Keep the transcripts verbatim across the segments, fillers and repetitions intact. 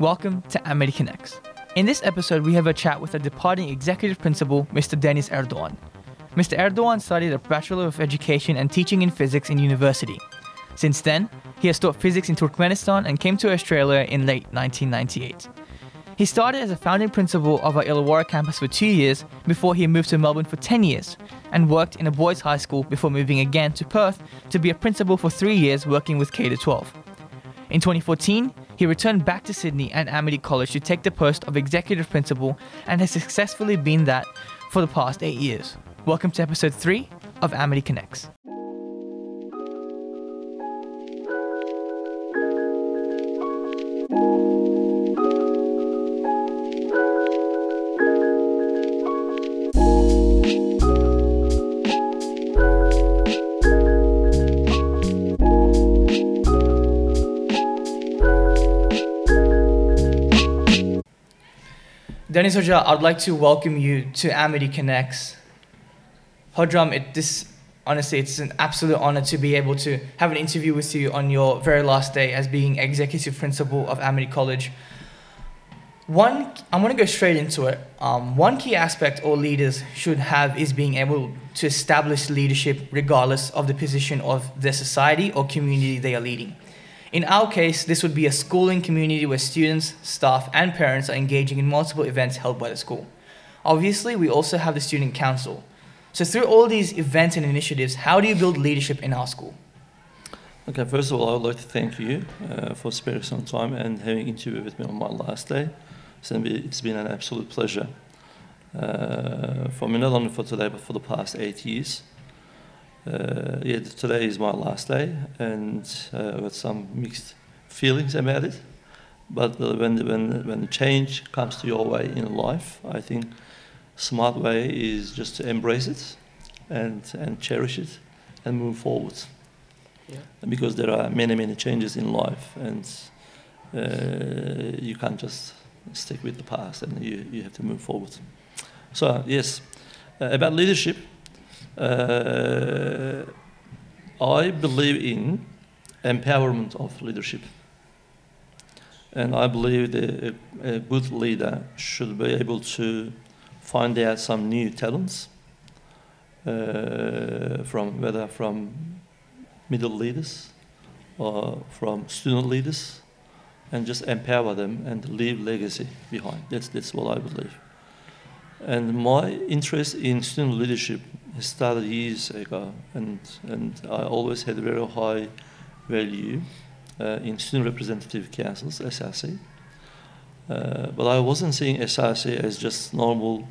Welcome to Amity Connects. In this episode, we have a chat with a departing executive principal, Mister Deniz Erdogan. Mister Erdogan studied a Bachelor of Education and Teaching in Physics in university. Since then, he has taught physics in Turkmenistan and came to Australia in late nineteen ninety-eight. He started as a founding principal of our Illawarra campus for two years before he moved to Melbourne for ten years and worked in a boys' high school before moving again to Perth to be a principal for three years working with K through twelve. In twenty fourteen, he returned back to Sydney and Amity College to take the post of executive principal and has successfully been that for the past eight years. Welcome to episode three of Amity Connects. Deniz Hoca, I'd like to welcome you to Amity Connects. Hojam, it, this, honestly, it's an absolute honor to be able to have an interview with you on your very last day as being executive principal of Amity College. One, I'm going to go straight into it. Um, one key aspect all leaders should have is being able to establish leadership regardless of the position of their society or community they are leading. In our case, this would be a schooling community where students, staff, and parents are engaging in multiple events held by the school. Obviously, we also have the student council. So through all these events and initiatives, how do you build leadership in our school? Okay, first of all, I would like to thank you uh, for sparing some time and having an interview with me on my last day. It's been an absolute pleasure uh, for me, not only for today, but for the past eight years. Uh, yeah, today is my last day, and uh, I've got some mixed feelings about it. But uh, when when when the change comes to your way in life, I think smart way is just to embrace it, and and cherish it, and move forward. Yeah. Because there are many many changes in life, and uh, you can't just stick with the past, and you you have to move forward. So yes, uh, about leadership. Uh, I believe in empowerment of leadership, and I believe that a, a good leader should be able to find out some new talents uh, from whether from middle leaders or from student leaders, and just empower them and leave legacy behind. That's that's what I believe. And my interest in student leadership started years ago, and and I always had a very high value uh, in student representative councils, S R C. Uh, but I wasn't seeing S R C as just normal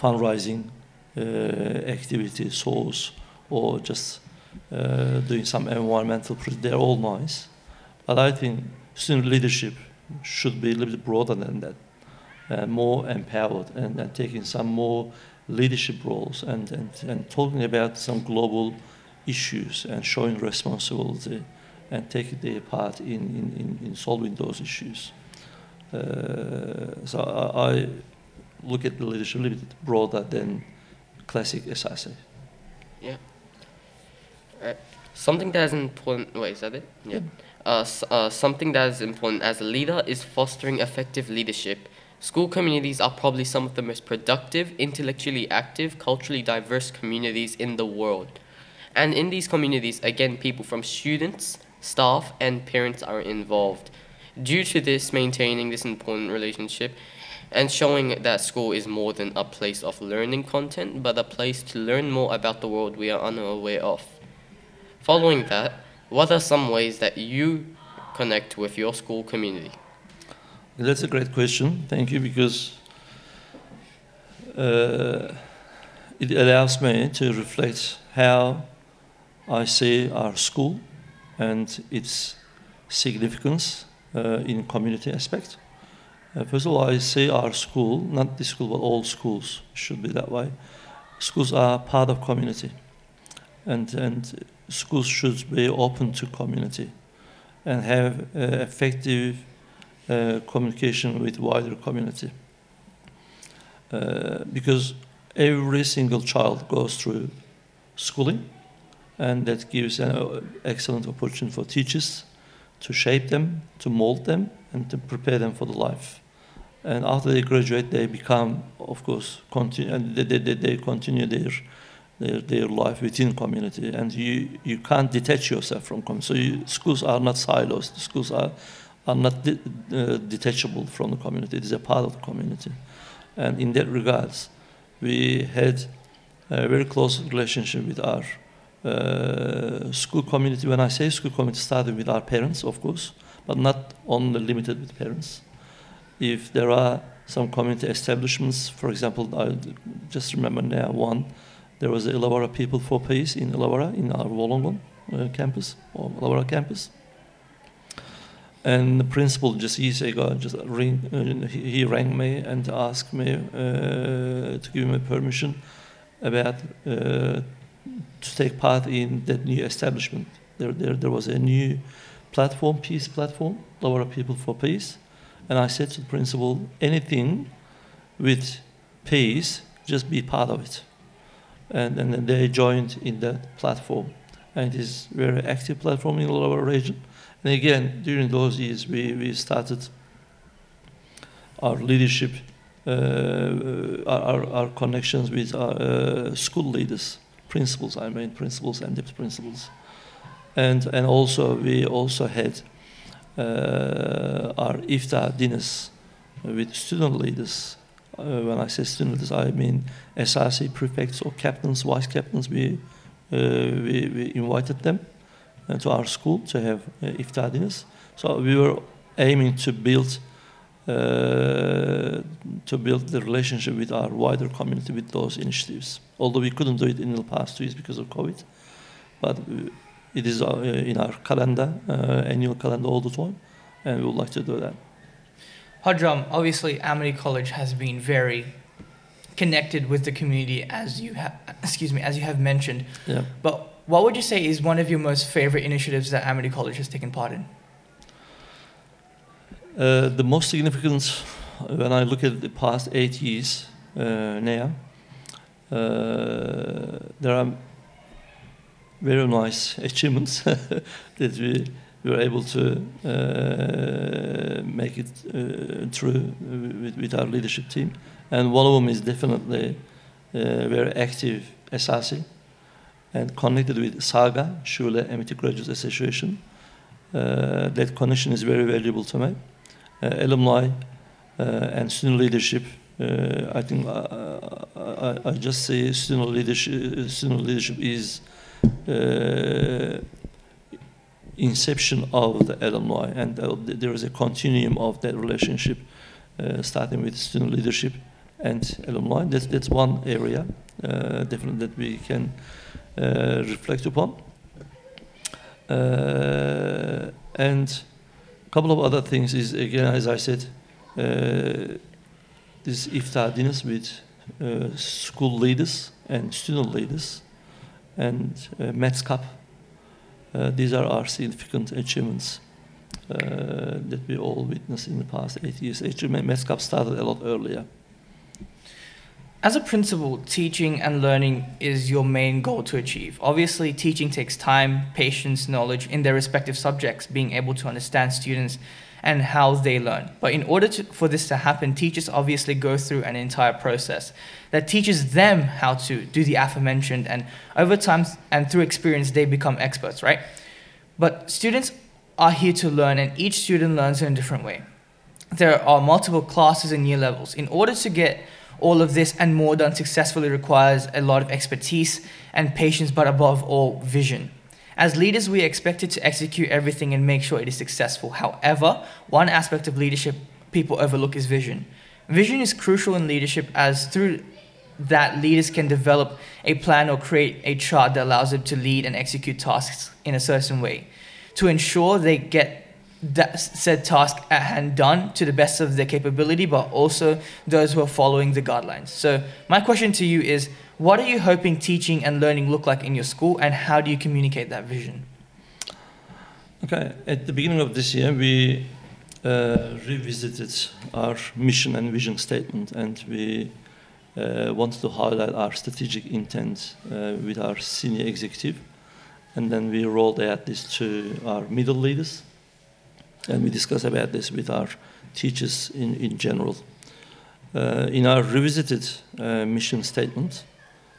fundraising uh, activity source or just uh, doing some environmental. They're all nice, but I think student leadership should be a little bit broader than that. Uh, more empowered and, and taking some more leadership roles and, and, and talking about some global issues and showing responsibility and taking their part in, in, in, in solving those issues. Uh, so I, I look at the leadership a little bit broader than classic S R C. Yeah. Uh, something that is important, wait, is that it? Yeah. Uh, uh, something that is important as a leader is fostering effective leadership. School communities are probably some of the most productive, intellectually active, culturally diverse communities in the world. And in these communities, again, people from students, staff, and parents are involved. Due to this, maintaining this important relationship and showing that school is more than a place of learning content, but a place to learn more about the world we are unaware of. Following that, what are some ways that you connect with your school community? That's a great question. Thank you, because uh, it allows me to reflect how I see our school and its significance uh, in community aspect. Uh, first of all, I see our school, not this school, but all schools should be that way. Schools are part of community, and, and schools should be open to community and have uh, effective Uh, communication with wider community, uh, because every single child goes through schooling, and that gives an excellent opportunity for teachers to shape them, to mold them, and to prepare them for the life. And after they graduate, they become, of course, continue, and they, they, they continue their, their their life within community. And you you can't detach yourself from community. So you, schools are not silos. The schools are are not de uh, detachable from the community. It is a part of the community. And in that regards, we had a very close relationship with our uh, school community. When I say school community, started with our parents, of course, but not only limited with parents. If there are some community establishments, for example, I just remember now one, there was the Illawarra People for Peace in Illawarra, in our Wollongong uh, campus, or Illawarra campus. And the principal just years ago, just ring, uh, he, he rang me and asked me uh, to give me permission about uh, to take part in that new establishment. There, there, there was a new platform, peace platform, Illawarra People for Peace. And I said to the principal, anything with peace, just be part of it. And, and then they joined in that platform. And it is a very active platform in our region. And again, during those years, we, we started our leadership, uh, our, our connections with our uh, school leaders, principals, I mean principals and deputy principals. And, and also, we also had Uh, our iftar dinners with student leaders. Uh, when I say student leaders, I mean S R C prefects or captains, vice captains. We uh, we, we invited them uh, to our school to have uh, iftar dinners. So we were aiming to build uh, to build the relationship with our wider community with those initiatives. Although we couldn't do it in the past two years because of COVID, but. Uh, It is uh, in our calendar, uh, annual calendar all the time, and we would like to do that. Hadram, obviously Amity College has been very connected with the community, as you have, excuse me, as you have mentioned. Yeah. But what would you say is one of your most favorite initiatives that Amity College has taken part in? Uh, the most significant, when I look at the past eight years uh, now, uh, there are very nice achievements that we were able to uh, make it uh, through with, with our leadership team. And one of them is definitely uh, very active S R C and connected with SAGA, Shule Amity Graduates Association. Uh, that connection is very valuable to me. Uh, alumni uh, and student leadership, uh, I think I, I, I just say student leadership, student leadership is Uh, inception of the alumni, and uh, there is a continuum of that relationship, uh, starting with student leadership and alumni. That's, that's one area uh, definitely that we can uh, reflect upon. Uh, and a couple of other things is, again, as I said, uh, this iftar dinners with uh, school leaders and student leaders, and uh, Mets Cup. Uh, these are our significant achievements uh, that we all witnessed in the past eight years. Mets Cup started a lot earlier. As a principal, teaching and learning is your main goal to achieve. Obviously, teaching takes time, patience, knowledge in their respective subjects, being able to understand students and how they learn. But in order to, for this to happen, teachers obviously go through an entire process that teaches them how to do the aforementioned, and over time and through experience, they become experts, right? But students are here to learn, and each student learns in a different way. There are multiple classes and year levels. In order to get all of this and more done successfully requires a lot of expertise and patience, but above all, vision. As leaders, we are expected to execute everything and make sure it is successful. However, one aspect of leadership people overlook is vision. Vision is crucial in leadership, as through that leaders can develop a plan or create a chart that allows them to lead and execute tasks in a certain way to ensure they get that said task at hand done to the best of their capability, but also those who are following the guidelines. So my question to you is, what are you hoping teaching and learning look like in your school, and how do you communicate that vision? Okay, at the beginning of this year, we uh, revisited our mission and vision statement, and we uh, wanted to highlight our strategic intent uh, with our senior executive, and then we rolled out this to our middle leaders, and we discuss about this with our teachers in, in general. Uh, in our revisited uh, mission statement,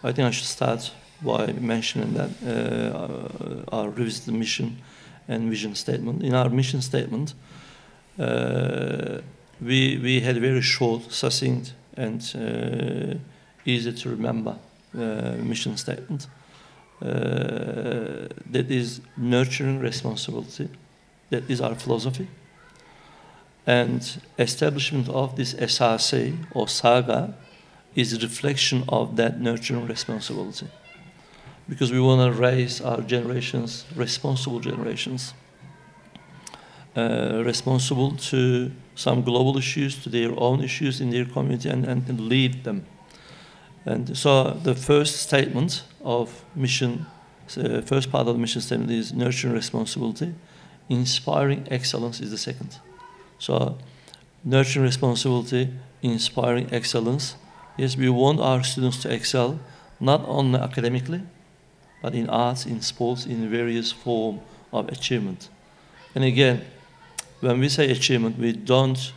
I think I should start by mentioning that uh, our revisited mission and vision statement. In our mission statement, uh, we, we had a very short, succinct, and uh, easy to remember uh, mission statement uh, that is nurturing responsibility. That is our philosophy. And establishment of this S R C or saga is a reflection of that nurturing responsibility. Because we want to raise our generations, responsible generations, uh, responsible to some global issues, to their own issues in their community, and, and, and lead them. And so the first statement of mission, uh, first part of the mission statement is nurturing responsibility. Inspiring excellence is the second. So nurturing responsibility, inspiring excellence. Yes, we want our students to excel, not only academically, but in arts, in sports, in various forms of achievement. And again, when we say achievement, we don't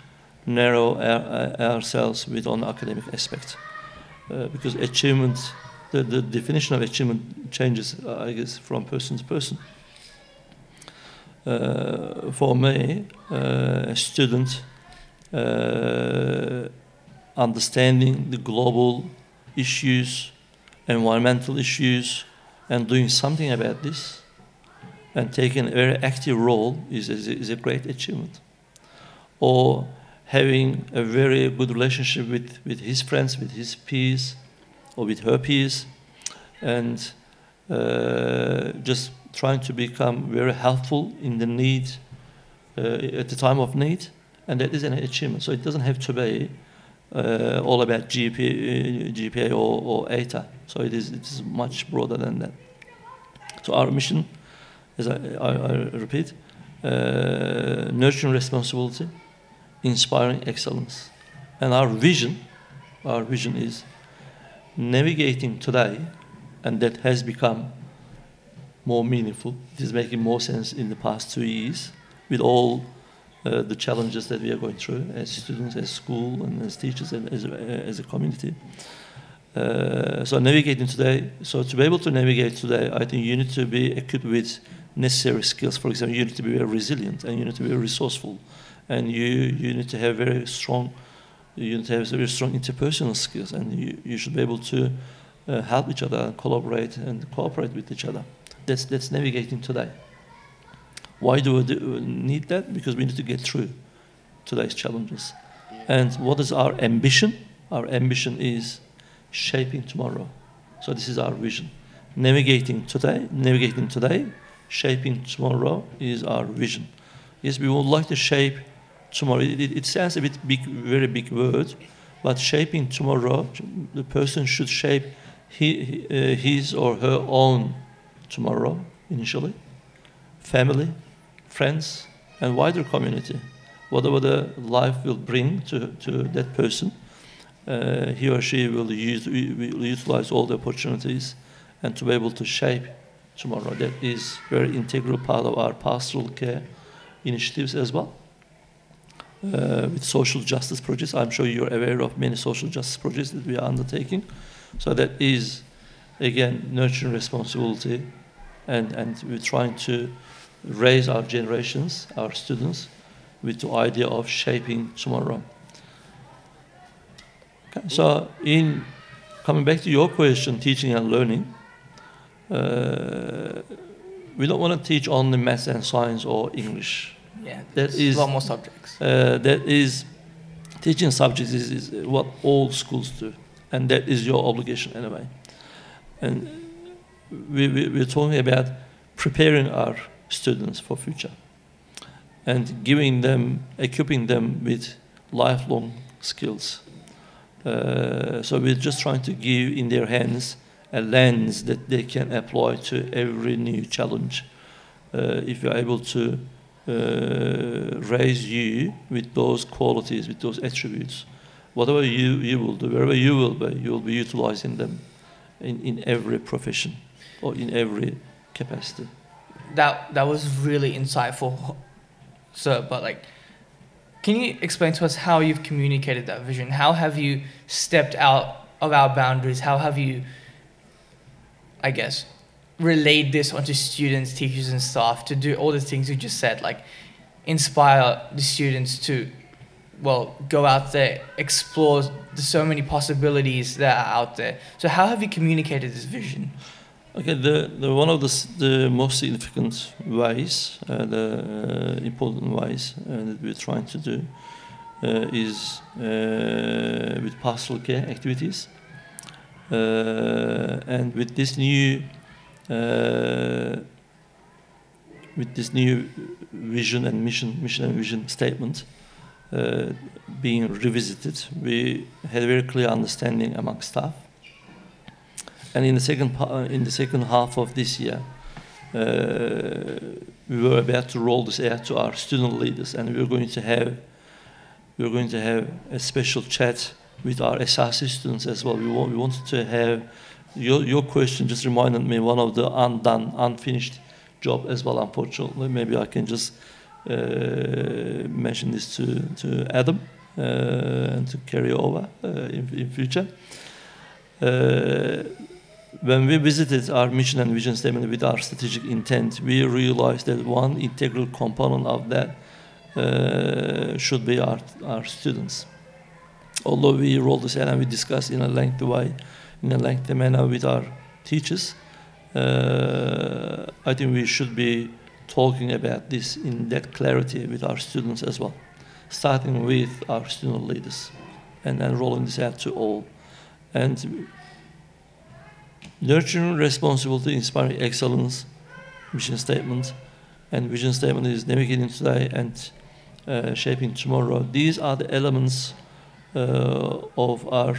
narrow our, uh, ourselves with on academic aspect. Uh, because achievement, the, the definition of achievement changes, uh, I guess, from person to person. Uh, for me, uh, a student uh, understanding the global issues, environmental issues, and doing something about this, and taking a very active role is, is, is a great achievement. Or having a very good relationship with, with his friends, with his peers, or with her peers, and uh, just trying to become very helpful in the need, uh, at the time of need, and that is an achievement. So it doesn't have to be uh, all about G P A, G P A or, or A T A. So it is, it is much broader than that. So our mission, as I, I, I repeat, uh, nurturing responsibility, inspiring excellence. And our vision, our vision is navigating today, and that has become more meaningful. It is making more sense in the past two years with all uh, the challenges that we are going through as students, as school, and as teachers, and as, uh, as a community. Uh, so navigating today, so to be able to navigate today, I think you need to be equipped with necessary skills. For example, you need to be very resilient, and you need to be resourceful, and you, you need to have very strong, you need to have very strong interpersonal skills, and you, you should be able to uh, help each other, and collaborate and cooperate with each other. That's, that's navigating today. Why do we, do we need that? Because we need to get through today's challenges. And what is our ambition? Our ambition is shaping tomorrow. So this is our vision. Navigating today, navigating today, shaping tomorrow is our vision. Yes, we would like to shape tomorrow. It, it, it sounds a bit big, very big word, but shaping tomorrow, the person should shape he, uh, his or her own tomorrow, initially, family, friends, and wider community. Whatever the life will bring to, to that person, uh, he or she will, use, will utilize all the opportunities and to be able to shape tomorrow. That is a very integral part of our pastoral care initiatives as well. Uh, with social justice projects, I'm sure you're aware of many social justice projects that we are undertaking. So that is, again, nurturing responsibility, and, and we're trying to raise our generations, our students, with the idea of shaping tomorrow. Okay, so in coming back to your question, teaching and learning, uh, we don't want to teach only maths and science or English. Yeah, that is a lot more subjects. Uh, that is, teaching subjects is, is what all schools do, and that is your obligation anyway. And we, we, we're talking about preparing our students for future and giving them, equipping them with lifelong skills. Uh, so we're just trying to give in their hands a lens that they can apply to every new challenge. Uh, if you're able to uh, raise you with those qualities, with those attributes, whatever you, you will do, wherever you will be, you will be utilizing them. In, in every profession or in every capacity. That that was really insightful. so, but like, can you explain to us how you've communicated that vision? How have you stepped out of our boundaries? How have you, I guess, relayed this onto students, teachers, and staff to do all the things you just said, like inspire the students to, well, go out there, explore the so many possibilities that are out there. So how have you communicated this vision? Okay, the, the one of the the most significant ways, uh, the uh, important ways uh, that we're trying to do uh, is uh, with pastoral care activities, uh, and with this new uh, with this new vision and mission, mission and vision statement uh, being revisited, we had a very clear understanding among staff. And in the second in the second half of this year, uh, we were about to roll this out to our student leaders, and we were going to have we were going to have a special chat with our S R C students as well. We want, we wanted to have your your question just reminded me one of the undone, unfinished job as well. Unfortunately, maybe I can just uh, mention this to to Adam uh, and to carry over uh, in, in future. Uh, When we visited our mission and vision statement with our strategic intent, we realized that one integral component of that uh, should be our, our students. Although we rolled this out and we discussed in a lengthy way, in a lengthy manner with our teachers, uh, I think we should be talking about this in that clarity with our students as well, starting with our student leaders and then rolling this out to all. And nurturing responsibility, inspiring excellence, mission statement, and vision statement is navigating today and uh, shaping tomorrow. These are the elements uh, of our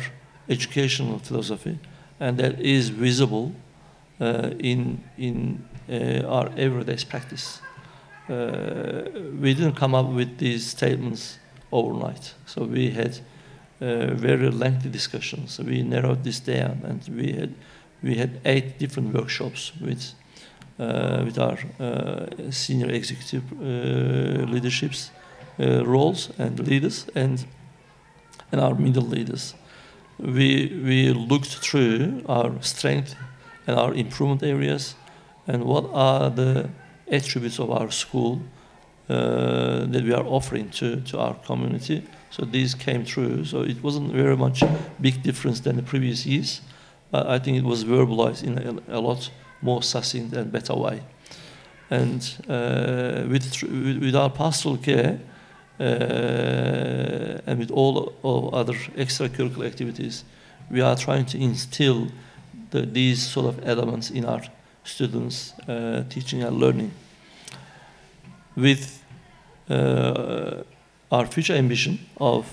educational philosophy, and that is visible uh, in in uh, our everyday practice. Uh, we didn't come up with these statements overnight, so we had uh, very lengthy discussions. We narrowed this down, and we had. We had eight different workshops with uh, with our uh, senior executive uh, leaderships uh, roles and leaders and and our middle leaders. We we looked through our strength and our improvement areas and what are the attributes of our school uh, that we are offering to to our community. So these came through. So it wasn't very much big difference than the previous years. I think it was verbalized in a, a lot more succinct and better way. And uh, with, with our pastoral care uh, and with all of other extracurricular activities, we are trying to instill the, these sort of elements in our students' uh, teaching and learning. With uh, our future ambition of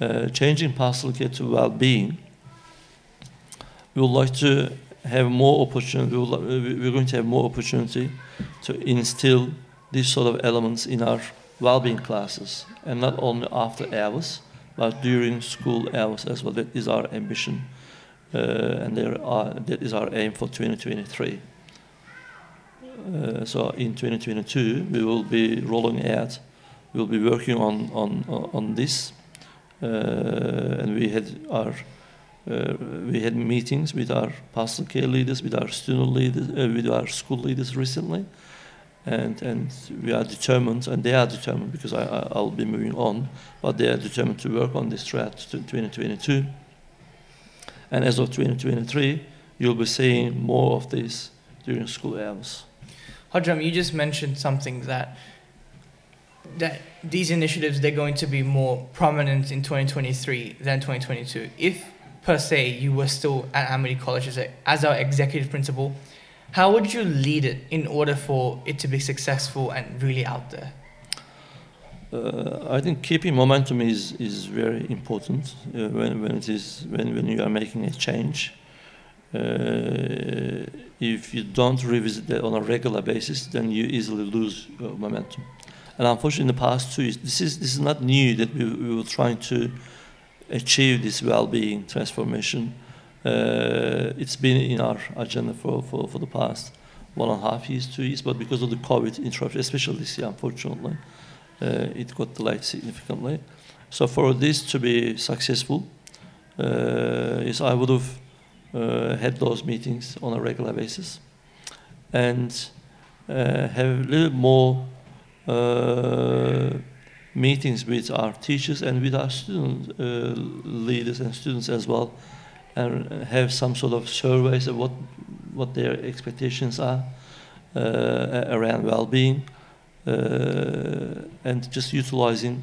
uh, changing pastoral care to well-being, we would like to have more opportunity. We're going to have more opportunity to instill these sort of elements in our well-being classes, and not only after hours, but during school hours as well. That is our ambition, uh, and there are, that is our aim for twenty twenty-three. Uh, so in twenty twenty-two, we will be rolling out. We will be working on on on this, uh, and we had our. Uh, we had meetings with our pastoral care leaders, with our student leaders, uh, with our school leaders recently, and and we are determined, and they are determined because I, I I'll be moving on, but they are determined to work on this throughout twenty twenty-two. And as of twenty twenty-three, you'll be seeing more of this during school hours. Hajram, you just mentioned something that that these initiatives they're going to be more prominent in twenty twenty-three than twenty twenty-two. If per se, you were still at Amity College as, a, as our executive principal, how would you lead it in order for it to be successful and really out there? Uh, I think keeping momentum is, is very important uh, when, when, it is, when, when you are making a change. Uh, if you don't revisit that on a regular basis, then you easily lose your momentum. And unfortunately, in the past two years, this is, this is not new that we, we were trying to achieve this well-being transformation. Uh, it's been in our agenda for, for, for the past one and a half years, two years, but because of the COVID interruption, especially this year, unfortunately, uh, it got delayed significantly. So for this to be successful, uh, is I would have uh, had those meetings on a regular basis and uh, have a little more uh, meetings with our teachers and with our student uh, leaders and students as well, and have some sort of surveys of what, what their expectations are uh, around well-being, uh, and just utilizing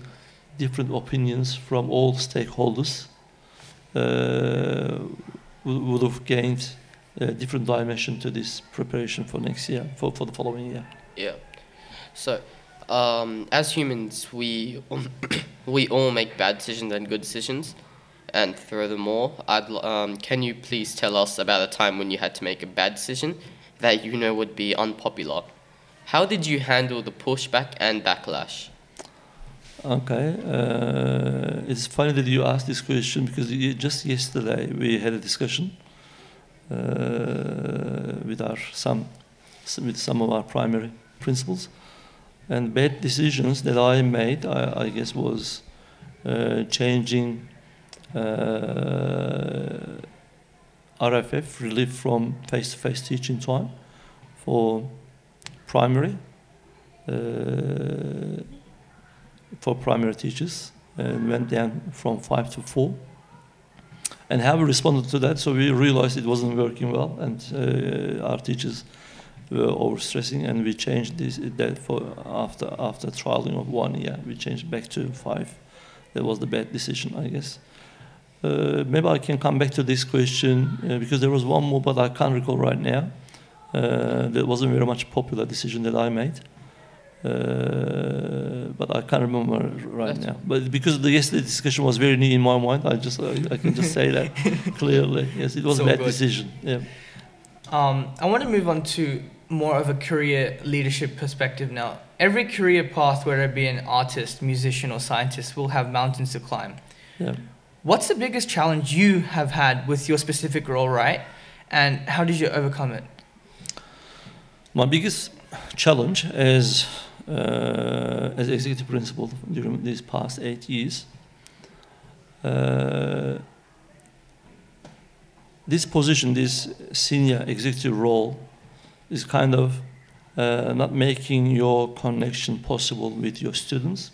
different opinions from all stakeholders uh, would have gained a different dimension to this preparation for next year, for, for the following year. Yeah. So, um, as humans, we, we all make bad decisions and good decisions. And furthermore, I'd, um, can you please tell us about a time when you had to make a bad decision that you know would be unpopular? How did you handle the pushback and backlash? Okay, uh, it's funny that you asked this question because you, just yesterday we had a discussion uh, with our some with some of our primary principals, and bad decisions that I made, I, I guess, was uh, changing Uh, R F F, relief from face-to-face teaching time for primary, uh, for primary teachers, and went down from five to four. And how we responded to that, so we realized it wasn't working well, and uh, our teachers were overstressing, and we changed this that for after after trialing of one year, we changed back to five. That was the bad decision, I guess. Uh, maybe I can come back to this question uh, because there was one more, but I can't recall right now. Uh, that wasn't very much popular decision that I made, uh, but I can't remember right That's now. But because the yesterday discussion was very new in my mind, I just I, I can just say that clearly. Yes, it was so a bad good. decision. Yeah. Um, I want to move on to more of a career leadership perspective now. Every career path, whether it be an artist, musician, or scientist, will have mountains to climb. Yeah. What's the biggest challenge you have had with your specific role, right? And how did you overcome it? My biggest challenge as uh, as executive principal during these past eight years, uh, this position, this senior executive role, is kind of uh, not making your connection possible with your students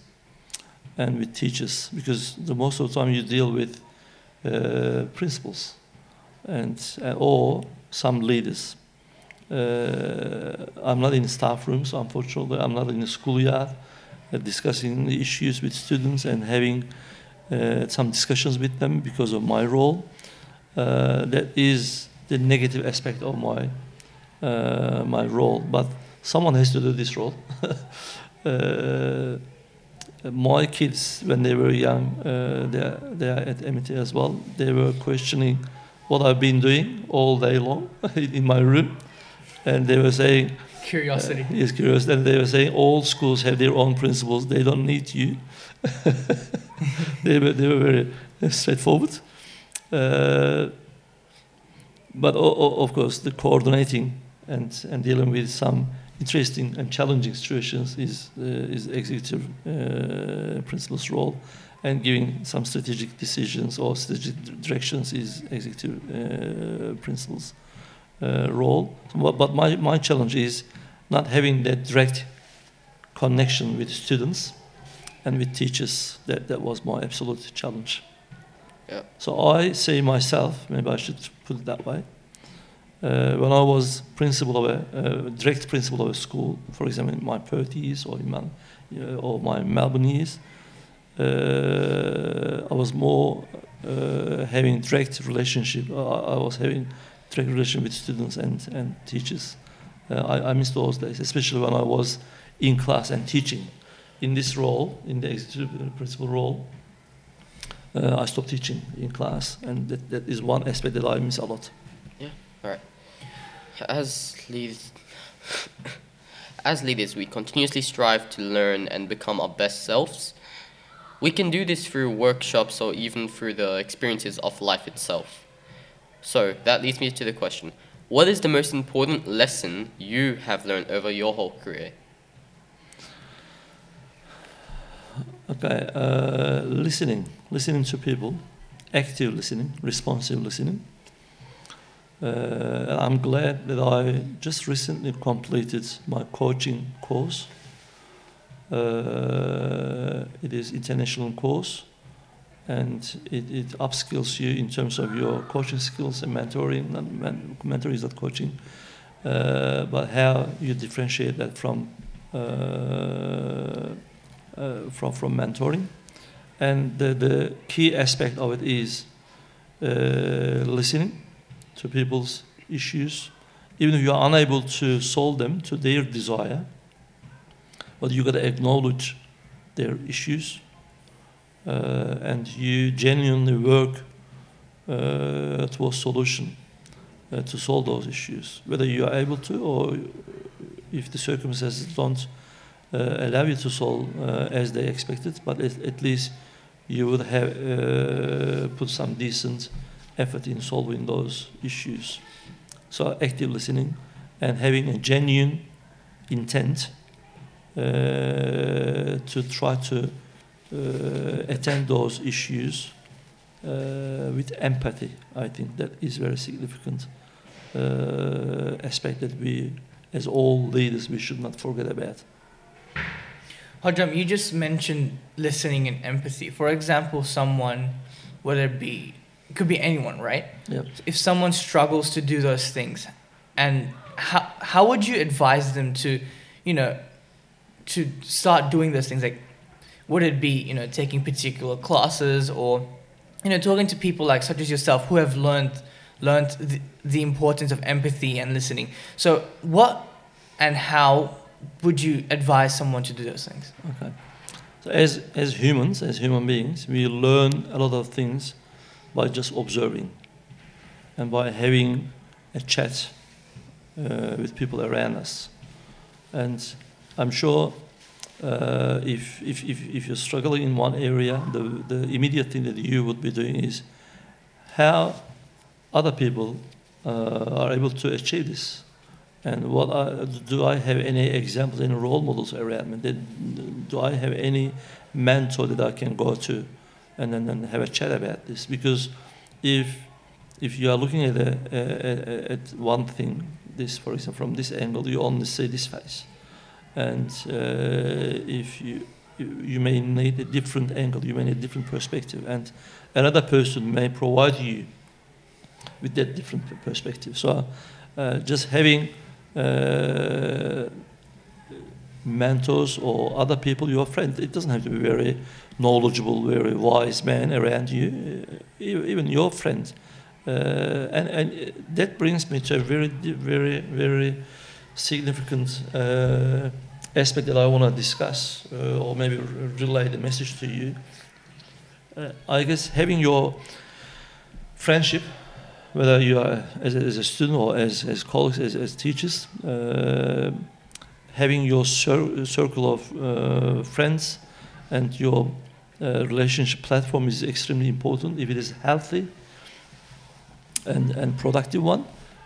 and with teachers, because the most of the time you deal with uh, principals and uh, or some leaders. Uh, I'm not in staff rooms, unfortunately. I'm not in the schoolyard uh, discussing the issues with students and having uh, some discussions with them because of my role. Uh, that is the negative aspect of my uh, my role. But someone has to do this role. uh, My kids, when they were young, uh, they, are, they are at Amity as well, they were questioning what I've been doing all day long in my room. And they were saying... Curiosity. Uh, yes, curiosity. And they were saying, all schools have their own principals. They don't need you. they, were, they were very straightforward. Uh, but, of course, the coordinating and, and dealing with some interesting and challenging situations is uh, is executive uh, principal's role, and giving some strategic decisions or strategic directions is executive uh, principal's uh, role. But my my challenge is not having that direct connection with students and with teachers. That that was my absolute challenge. Yeah. So I say myself, maybe I should put it that way. Uh, when I was principal of a uh, direct principal of a school, for example, in my Perth years or in my, uh, or my Melbourne years, uh, I was more uh, having direct relationship. I, I was having direct relationship with students and and teachers. Uh, I, I miss those days, especially when I was in class and teaching. In this role, in the executive principal role, uh, I stopped teaching in class, and that, that is one aspect that I miss a lot. Yeah. All right. As leaders, as leaders, we continuously strive to learn and become our best selves. We can do this through workshops or even through the experiences of life itself. So that leads me to the question: what is the most important lesson you have learned over your whole career? Okay, uh, listening, listening to people, active listening, responsive listening. Uh, I'm glad that I just recently completed my coaching course. Uh, it is international course, and it, it upskills you in terms of your coaching skills and mentoring. Not men, mentoring is not coaching, uh, but how you differentiate that from uh, uh, from from mentoring. And the, the key aspect of it is uh, listening to people's issues, even if you are unable to solve them to their desire, but you got to acknowledge their issues, uh, and you genuinely work uh, towards solution uh, to solve those issues, whether you are able to or if the circumstances don't uh, allow you to solve uh, as they expected, but at, at least you would have uh, put some decent effort in solving those issues. So active listening and having a genuine intent uh, to try to uh, attend those issues uh, with empathy. I think that is very significant uh, aspect that we, as all leaders, we should not forget about. Hajram, you just mentioned listening and empathy. For example, someone, whether it be It could be anyone, right? Yep. If someone struggles to do those things, and how how would you advise them to, you know, to start doing those things? Like, would it be, you know, taking particular classes, or, you know, talking to people like such as yourself who have learned learned the, the importance of empathy and listening? So what and how would you advise someone to do those things? Okay. So as as humans, as human beings, we learn a lot of things by just observing and by having a chat uh, with people around us. And I'm sure uh, if, if, if, if you're struggling in one area, the, the immediate thing that you would be doing is how other people uh, are able to achieve this. And what are, do I have any examples, any role models around me? Did, do I have any mentor that I can go to and then, then have a chat about this? Because if if you are looking at a, a, a, at one thing, this, for example, from this angle, you only see this face, and uh, if you you may need a different angle, you may need a different perspective, and another person may provide you with that different perspective. So uh, just having uh, mentors or other people, your friend, it doesn't have to be very knowledgeable, very wise man around you, even your friend. Uh, and, and that brings me to a very, very, very significant uh, aspect that I want to discuss, uh, or maybe relay the message to you. Uh, I guess having your friendship, whether you are as a, as a student or as, as colleagues, as, as teachers, uh, having your cir- circle of uh, friends and your uh, relationship platform is extremely important. If it is healthy and, and productive one,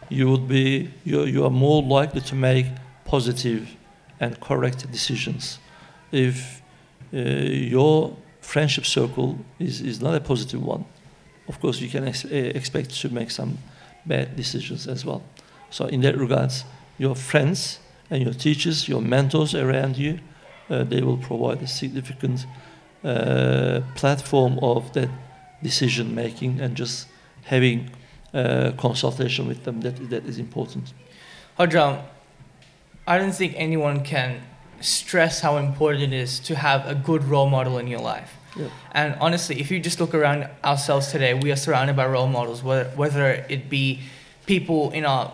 you would be you you are more likely to make positive and correct decisions. If uh, your friendship circle is, is not a positive one, of course you can ex- expect to make some bad decisions as well. So in that regards, your friends and your teachers, your mentors around you, Uh, they will provide a significant uh, platform of that decision making, and just having uh, consultation with them, that that is important. Hajram, I don't think anyone can stress how important it is to have a good role model in your life. Yeah. And honestly, if you just look around ourselves today, we are surrounded by role models, whether, whether it be people in our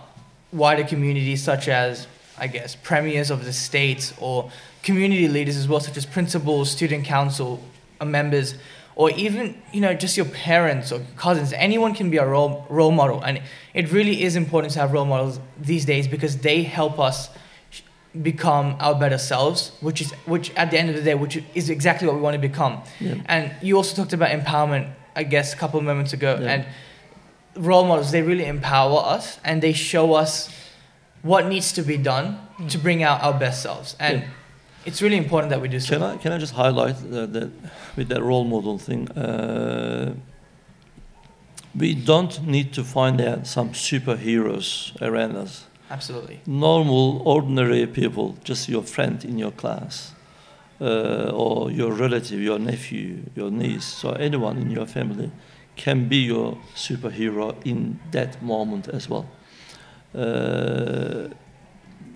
wider community, such as, I guess, premiers of the states, or community leaders as well, such as principals, student council members, or even, you know, just your parents or cousins. Anyone can be a role role model, and it really is important to have role models these days, because they help us become our better selves, which is which at the end of the day, which is exactly what we want to become. Yeah. And you also talked about empowerment, I guess, a couple of moments ago. Yeah. And role models, they really empower us, and they show us what needs to be done to bring out our best selves. And yeah. it's really important that we do something. Can I, can I just highlight that, that with that role model thing, uh, we don't need to find out some superheroes around us. Absolutely. Normal, ordinary people, just your friend in your class, uh, or your relative, your nephew, your niece, so anyone in your family can be your superhero in that moment as well. Uh,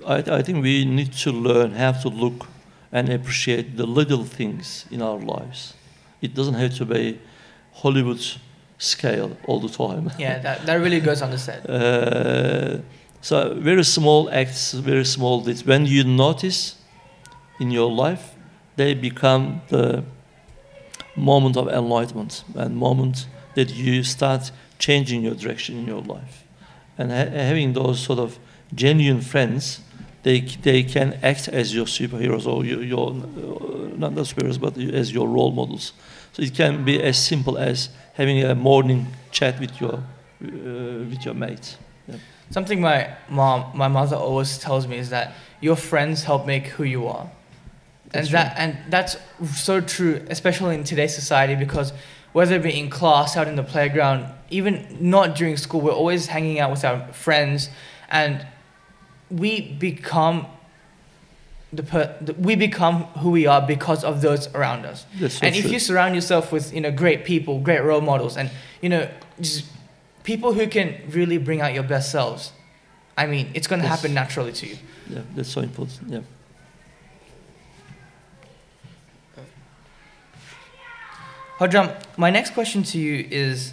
I, I think we need to learn how to look and appreciate the little things in our lives. It doesn't have to be Hollywood scale all the time. Yeah, that, that really goes understood. Uh, so very small acts, very small deeds. When you notice in your life, they become the moment of enlightenment and moment that you start changing your direction in your life. And ha having those sort of genuine friends, they, they can act as your superheroes or your, your not the superheroes, but as your role models. So it can be as simple as having a morning chat with your, uh, with your mate. Yeah. Something my mom, my mother always tells me is that your friends help make who you are. That's and that, and that's so true, especially in today's society, because whether it be in class, out in the playground, even not during school, we're always hanging out with our friends, and we become the, per the we become who we are because of those around us. That's so and true. If you surround yourself with you know great people, great role models, and you know just people who can really bring out your best selves, I mean, it's going to happen naturally to you. Yeah, that's so important. Yeah. Hodram, my next question to you is,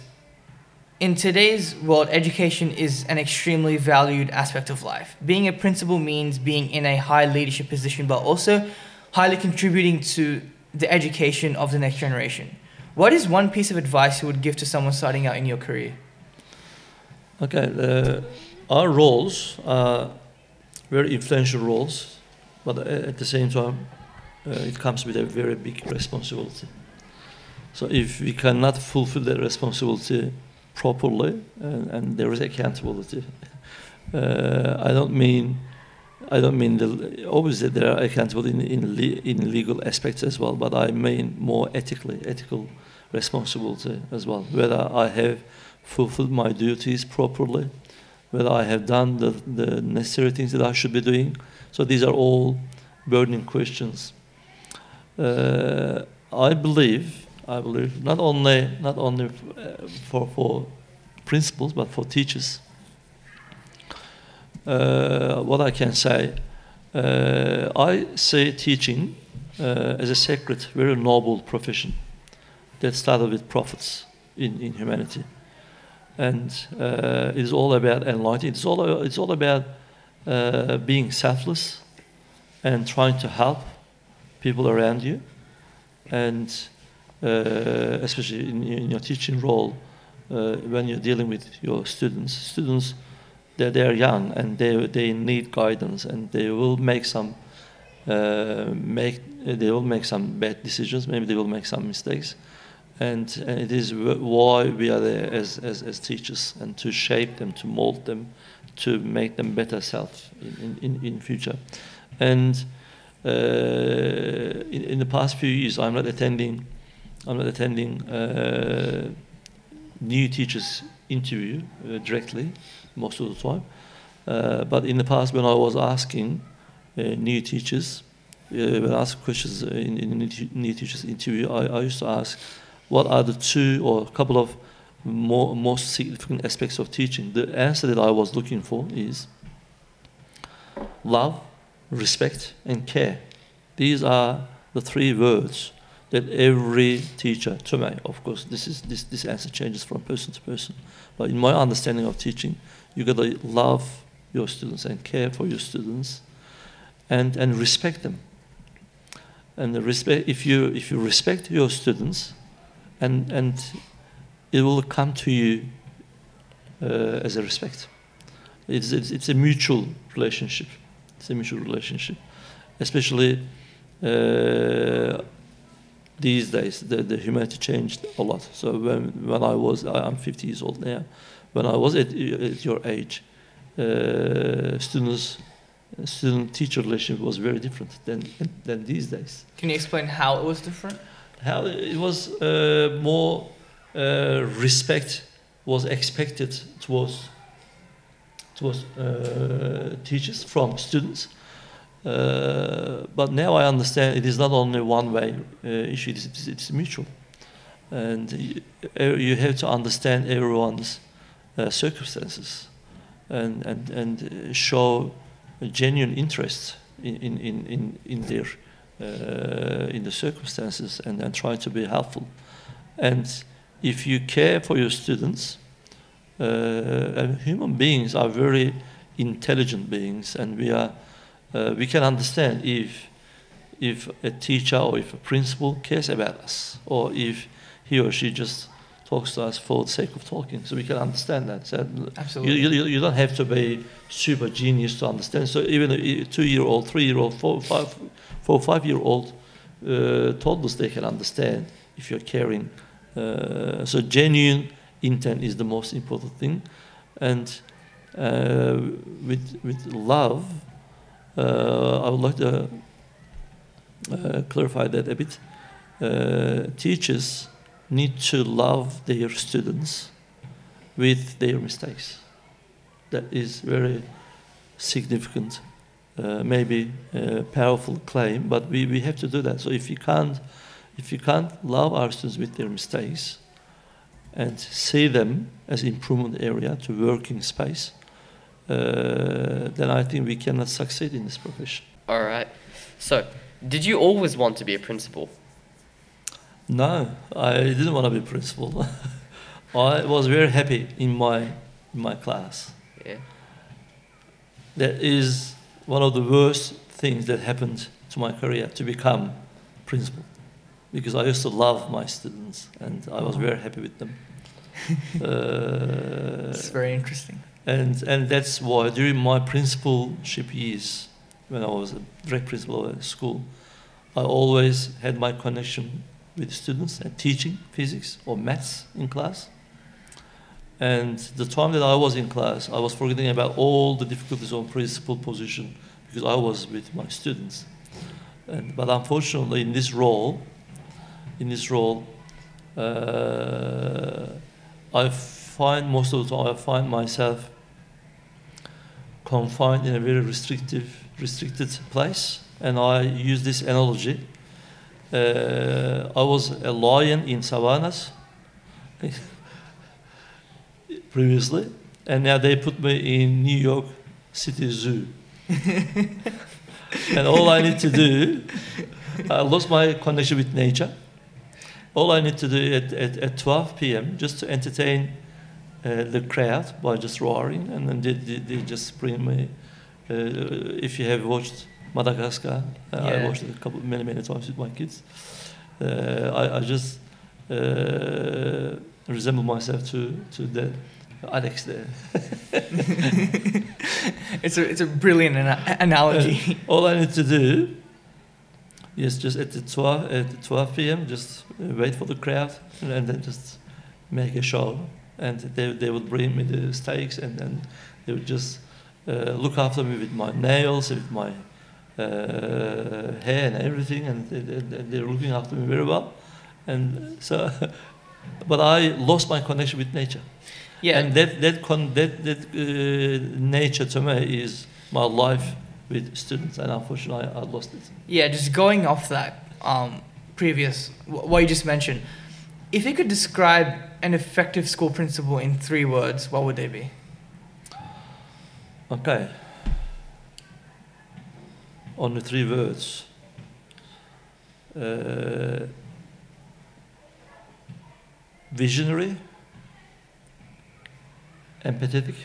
in today's world, education is an extremely valued aspect of life. Being a principal means being in a high leadership position, but also highly contributing to the education of the next generation. What is one piece of advice you would give to someone starting out in your career? Okay, uh, our roles are very influential roles, but at the same time, uh, it comes with a very big responsibility. So if we cannot fulfill that responsibility properly, and, and there is accountability, uh, I don't mean, I don't mean the, obviously there are accountability in, in, le, in legal aspects as well, but I mean more ethically, ethical responsibility as well. Whether I have fulfilled my duties properly, whether I have done the, the necessary things that I should be doing. So these are all burning questions. Uh, I believe. I believe not only not only for for principals but for teachers. Uh, what I can say, uh, I see teaching uh, as a sacred, very noble profession that started with prophets in, in humanity, and uh, it is all about enlightenment. It's all it's all about uh, being selfless and trying to help people around you, and Uh, especially in, in your teaching role, uh, when you're dealing with your students. Students, they're, they're young and they, they need guidance, and they will make some uh, make they will make some bad decisions. Maybe they will make some mistakes, and, and it is why we are there as, as as teachers, and to shape them, to mold them, to make them better self in in, in future. And uh, in, in the past few years, I'm not attending. I'm not attending uh, new teachers' interview uh, directly most of the time. Uh, but in the past, when I was asking uh, new teachers, uh, when I asked questions in, in a new teachers' interview, I, I used to ask, what are the two or a couple of more, most significant aspects of teaching? The answer that I was looking for is love, respect, and care. These are the three words that every teacher, to me, of course, this is this this answer changes from person to person. But in my understanding of teaching, you gotta love your students and care for your students, and and respect them. And the respect, if you if you respect your students, and and it will come to you uh, as a respect. It's, it's it's a mutual relationship. It's a mutual relationship, especially. Uh, These days, the, the humanity changed a lot. So when when I was, I'm fifty years old now. When I was at, at your age, uh, students student-teacher relationship was very different than than these days. Can you explain how it was different? How it was uh, more uh, respect was expected towards towards uh, teachers from students. Uh, but now I understand it is not only one-way uh, issue; it's, it's mutual, and you, you have to understand everyone's uh, circumstances and and and show a genuine interest in in in in, in their uh, in the circumstances, and and try to be helpful. And if you care for your students, uh, and human beings are very intelligent beings, and we are. Uh, we can understand if if a teacher or if a principal cares about us, or if he or she just talks to us for the sake of talking. So we can understand that. So absolutely. You, you, you don't have to be super genius to understand. So even a two-year-old, three-year-old, four, five, four, five-year-old uh, toddlers, they can understand if you're caring. Uh, so genuine intent is the most important thing, and uh, with with love. Uh, I would like to uh, clarify that a bit. Uh, teachers need to love their students with their mistakes. That is very significant, uh, maybe a powerful claim, but we, we have to do that. So if you can't, if you can't love our students with their mistakes and see them as improvement area to working space, Uh, then I think we cannot succeed in this profession. All right. So, did you always want to be a principal? No, I didn't want to be a principal. I was very happy in my in my class. Yeah. That is one of the worst things that happened to my career, to become principal, because I used to love my students and I was very happy with them. uh, it's very interesting. And, and that's why during my principalship years, when I was a direct principal at school, I always had my connection with students and teaching physics or maths in class. And the time that I was in class, I was forgetting about all the difficulties on principal position because I was with my students. And, but unfortunately, in this role, in this role, uh, I find most of the time I find myself confined in a very restrictive, restricted place. And I use this analogy. Uh, I was a lion in savannas previously, and now they put me in New York City Zoo. And all I need to do, I lost my connection with nature. All I need to do at, at, at twelve p m just to entertain uh, the crowd by just roaring, and then they, they, they just bring me. Uh, if you have watched Madagascar, uh, yeah. I watched it a couple, many, many times with my kids. Uh, I, I just uh, resemble myself to to the Alex there. it's a it's a brilliant ana analogy. Uh, all I need to do. Yes, just at the twelve at the twelve p m just wait for the crowd, and then just make a show. And they they would bring me the steaks, and then they would just uh, look after me with my nails, with my uh, hair, and everything. And they, they, they were looking after me very well. And so, but I lost my connection with nature. Yeah. And that that con that that uh, nature to me is my life. With students, and unfortunately I lost it. Yeah, just going off that um, previous, what you just mentioned, if you could describe an effective school principal in three words, what would they be? Okay. Only three words. Uh, visionary, empathetic,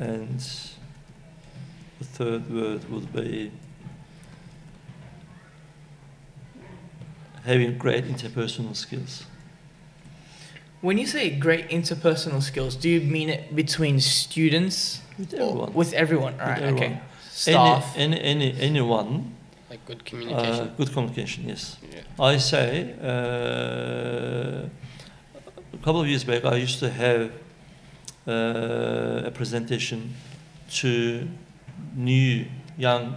and the third word would be having great interpersonal skills. When you say great interpersonal skills, do you mean it between students? With everyone. With everyone, all right, everyone. Okay. Staff. Any, any, any, anyone. Like good communication. Uh, good communication, yes. Yeah. I say, uh, a couple of years back I used to have uh, a presentation to new young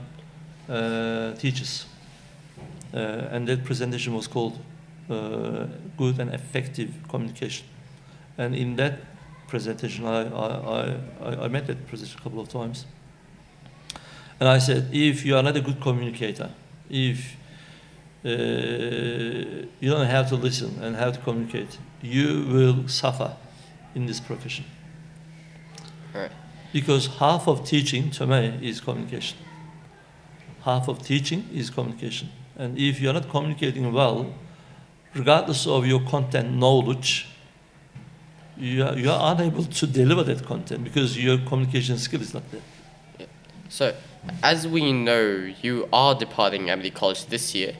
uh, teachers. Uh, and that presentation was called uh, Good and Effective Communication. And in that presentation, I, I, I, I met that presentation a couple of times. And I said, if you are not a good communicator, if uh, you don't know how to listen and how to communicate, you will suffer in this profession. All right. Because half of teaching, to me, is communication. Half of teaching is communication. And if you're not communicating well, regardless of your content knowledge, you are, you are unable to deliver that content because your communication skill is not there. Yeah. So, as we know, you are departing Amity College this year.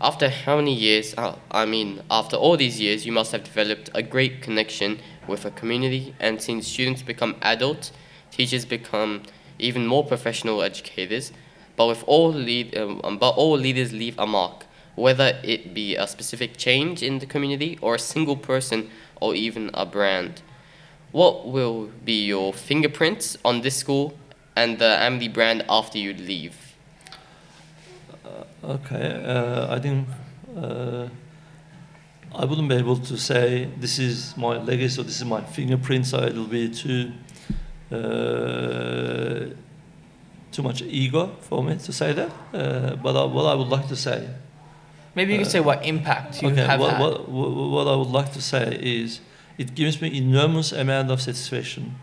After how many years, oh, I mean, after all these years, you must have developed a great connection with a community and seen students become adults, teachers become even more professional educators, but, with all lead, um, but all leaders leave a mark, whether it be a specific change in the community or a single person or even a brand. What will be your fingerprints on this school and the Amity brand after you leave? Uh, okay, uh, I think uh, I wouldn't be able to say this is my legacy or this is my fingerprint, so it'll be too uh, too much ego for me to say that. Uh, but I, what I would like to say, maybe you uh, could say what impact you okay, have what, had. What, what I would like to say is it gives me enormous amount of satisfaction.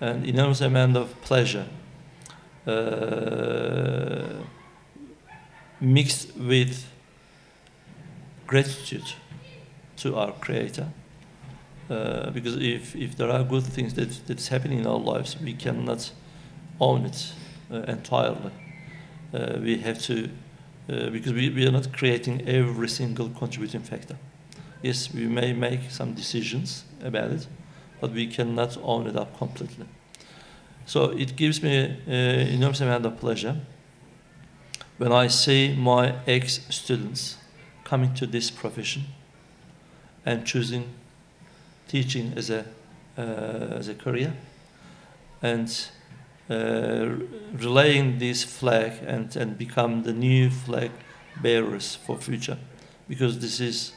An enormous amount of pleasure uh, mixed with gratitude to our Creator. Uh, because if, if there are good things that, that's happening in our lives, we cannot own it uh, entirely. Uh, we have to, uh, because we, we are not creating every single contributing factor. Yes, we may make some decisions about it, but we cannot own it up completely. So it gives me an uh, enormous amount of pleasure when I see my ex-students coming to this profession and choosing teaching as a, uh, as a career and uh, relaying this flag and, and become the new flag bearers for future, because this is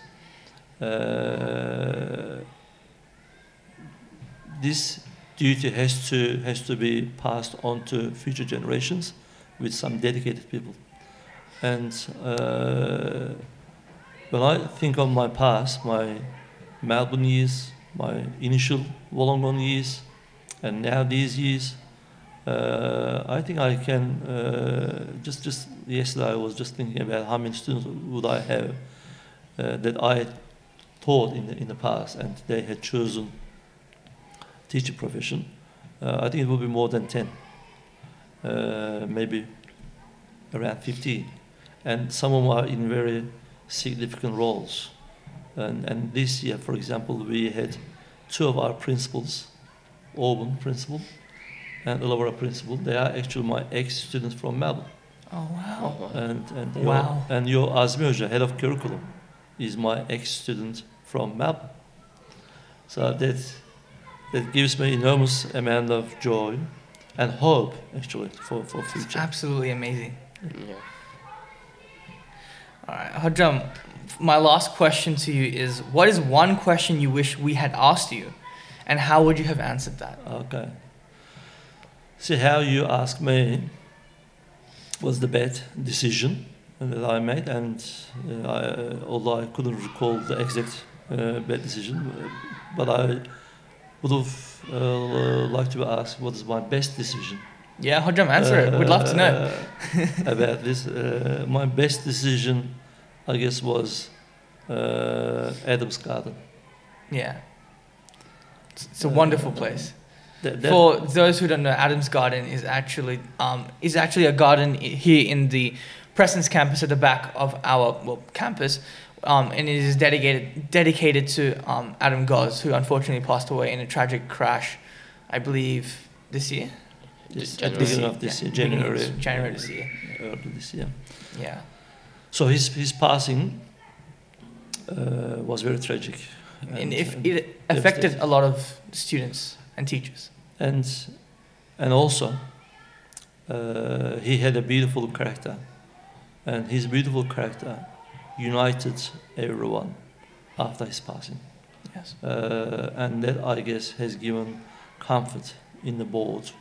uh, this duty has to, has to be passed on to future generations with some dedicated people. And uh, when I think of my past, my Melbourne years, my initial Wollongong years, and now these years, uh, I think I can, uh, just, just yesterday I was just thinking about how many students would I have uh, that I taught in the, in the past and they had chosen teaching profession. uh, I think it will be more than ten, uh, maybe around fifteen. And some of them are in very significant roles. And, and this year, for example, we had two of our principals, Auburn principal and Illawarra principal. They are actually my ex-students from Melbourne. Oh, wow. And, and, your, wow. and your Azmi Hoca, head of curriculum, is my ex-student from Melbourne. So that's, that gives me enormous amount of joy and hope, actually, for, for future. It's absolutely amazing. Yeah. All right, Hadram, my last question to you is, what is one question you wish we had asked you, and how would you have answered that? Okay. See, how you asked me was the bad decision that I made, and uh, I, although I couldn't recall the exact uh, bad decision, but I would have uh, liked to ask what is my best decision. Yeah, Hadram, answer uh, it. We'd love to know. Uh, about this. Uh, my best decision, I guess, was uh, Adam's Garden. Yeah. It's, it's a uh, wonderful place. That, that For those who don't know, Adam's Garden is actually um, is actually a garden here in the Prestons campus at the back of our well, campus. Um, and it is dedicated dedicated to um, Adam Goss, who unfortunately passed away in a tragic crash, I believe, this year? Yes, at the beginning of this year, January. January this year. Early this year. Yeah. So his, his passing uh, was very tragic. And, and if it affected a lot of students. and teachers. And, and also, uh, he had a beautiful character. And his beautiful character united everyone after his passing. Yes. Uh, and that, I guess, has given comfort in the board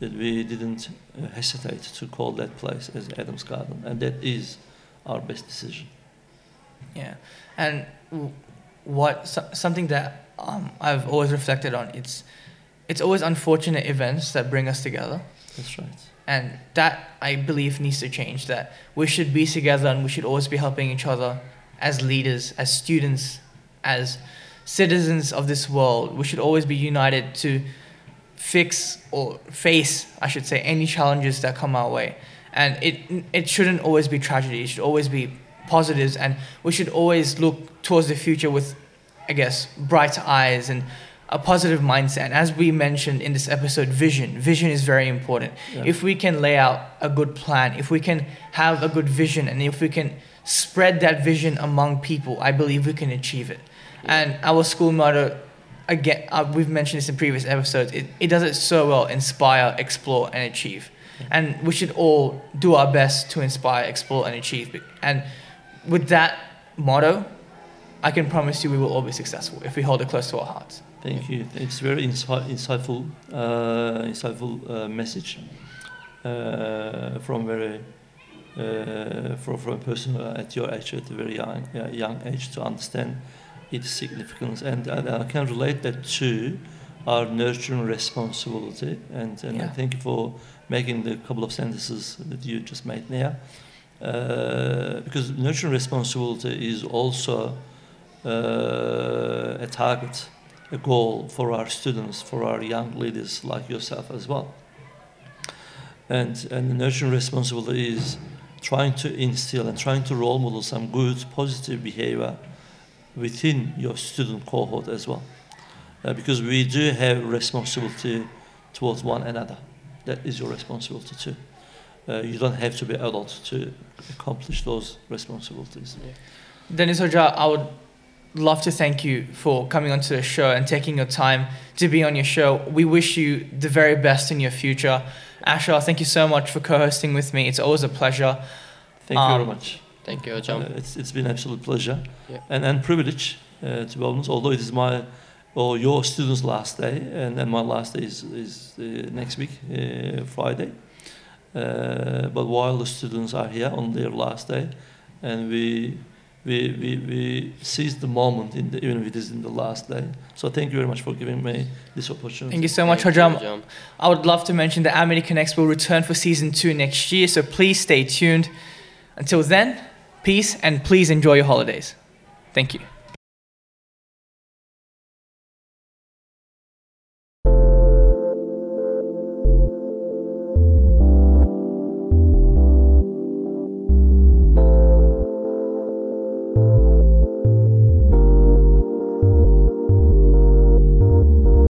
that we didn't hesitate to call that place as Adam's Garden. And that is our best decision. Yeah. And what so, something that um, I've always reflected on, it's it's always unfortunate events that bring us together. That's right. And that, I believe, needs to change, that we should be together and we should always be helping each other as leaders, as students, as citizens of this world. We should always be united to fix or face, I should say, any challenges that come our way. And it it shouldn't always be tragedy. It should always be positives. And we should always look towards the future with, I guess, bright eyes and a positive mindset. And as we mentioned in this episode, vision. Vision is very important. Yeah. If we can lay out a good plan, if we can have a good vision, and if we can spread that vision among people, I believe we can achieve it. Yeah. And our school motto, again, uh, we've mentioned this in previous episodes, it, it does it so well: inspire, explore, and achieve. Yeah. And we should all do our best to inspire, explore, and achieve. And with that motto, I can promise you we will all be successful if we hold it close to our hearts. Thank you. It's very insi- insightful, uh, insightful uh, message uh, from very uh, from, from a person at your age, at a very young, uh, young age, to understand its significance, and, and I can relate that to our nurturing responsibility. And, and yeah. Thank you for making the couple of sentences that you just made there, uh, because nurturing responsibility is also uh, a target. A goal for our students, for our young leaders like yourself as well. And and the nurturing responsibility is trying to instill and trying to role model some good, positive behavior within your student cohort as well. Uh, because we do have responsibility towards one another. That is your responsibility too. Uh, you don't have to be adult to accomplish those responsibilities. Yeah. Deniz Hoca, I would love to thank you for coming onto the show and taking your time to be on your show. We wish you the very best in your future. Ashar, thank you so much for co-hosting with me. It's always a pleasure. Thank um, you very much. Thank you, Ajam. Uh, it's, it's been an absolute pleasure, yeah. and, and privilege uh, to be honest, although it is my or your student's last day, and, and my last day is, is uh, next week, uh, Friday. Uh, but while the students are here on their last day, and we We, we, we seize the moment, in the, even if it is in the last day. So thank you very much for giving me this opportunity. Thank you so much, Hajam. I would love to mention that Amity Connects will return for season two next year, so please stay tuned. Until then, peace, and please enjoy your holidays. Thank you.